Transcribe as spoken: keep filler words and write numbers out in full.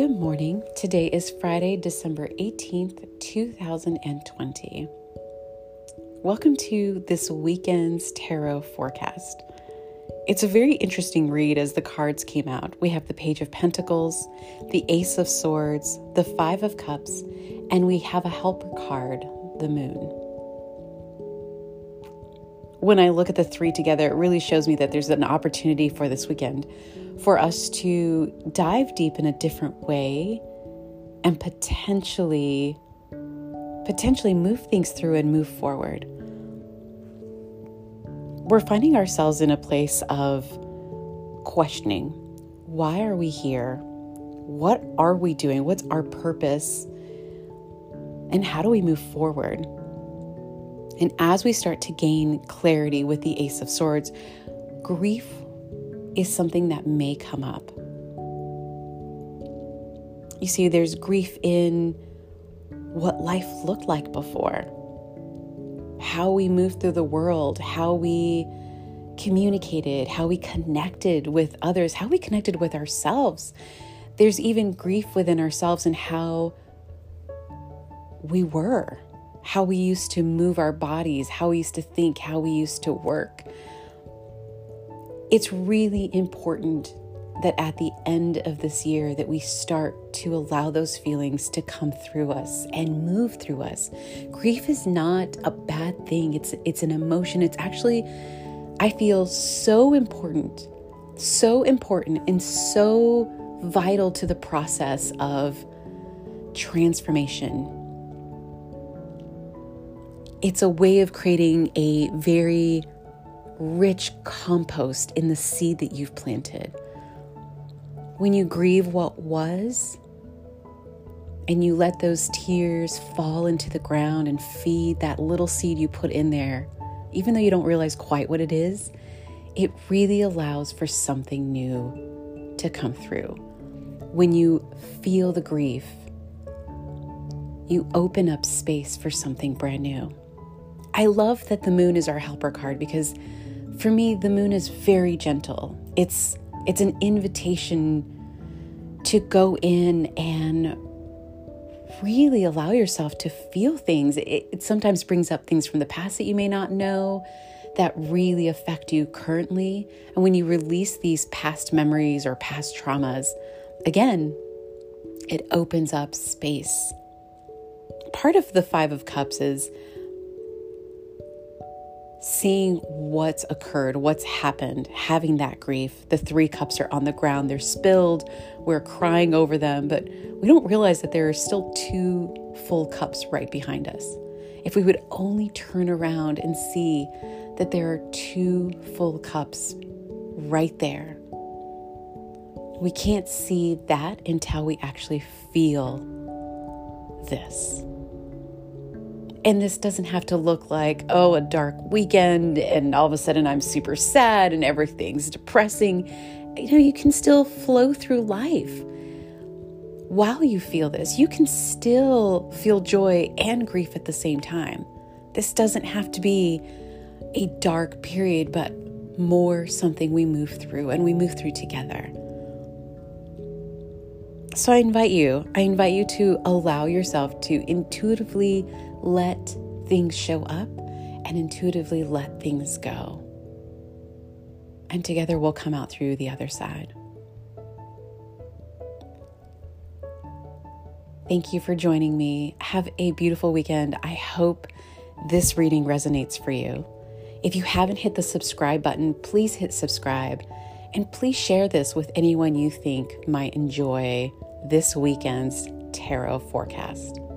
Good morning. Today is Friday, December eighteenth, two thousand twenty. Welcome to this weekend's tarot forecast. It's a very interesting read as the cards came out. We have the Page of Pentacles, the Ace of Swords, the Five of Cups, and we have a helper card, the Moon. When I look at the three together, it really shows me that there's an opportunity for this weekend for us to dive deep in a different way and potentially, potentially move things through and move forward. We're finding ourselves in a place of questioning. Why are we here? What are we doing? What's our purpose? And how do we move forward? And as we start to gain clarity with the Ace of Swords, grief is something that may come up. You see, there's grief in what life looked like before, how we moved through the world, how we communicated, how we connected with others, how we connected with ourselves. There's even grief within ourselves and how we were. How we used to move our bodies, how we used to think, how we used to work. It's really important that at the end of this year that we start to allow those feelings to come through us and move through us. Grief is not a bad thing. It's it's an emotion. It's actually, I feel, so important, so important and so vital to the process of transformation. It's a way of creating a very rich compost in the seed that you've planted. When you grieve what was, and you let those tears fall into the ground and feed that little seed you put in there, even though you don't realize quite what it is, it really allows for something new to come through. When you feel the grief, you open up space for something brand new. I love that the Moon is our helper card because for me, the Moon is very gentle. It's it's an invitation to go in and really allow yourself to feel things. It, it sometimes brings up things from the past that you may not know that really affect you currently. And when you release these past memories or past traumas, again, it opens up space. Part of the Five of Cups is seeing what's occurred, what's happened, having that grief. The three cups are on the ground, they're spilled, we're crying over them, but we don't realize that there are still two full cups right behind us. If we would only turn around and see that there are two full cups right there. We can't see that until we actually feel this. And this doesn't have to look like, oh, a dark weekend and all of a sudden I'm super sad and everything's depressing. You know, you can still flow through life while you feel this. You can still feel joy and grief at the same time. This doesn't have to be a dark period, but more something we move through and we move through together. So I invite you, I invite you to allow yourself to intuitively let things show up and intuitively let things go. And together we'll come out through the other side. Thank you for joining me. Have a beautiful weekend. I hope this reading resonates for you. If you haven't hit the subscribe button, please hit subscribe. And please share this with anyone you think might enjoy this weekend's tarot forecast.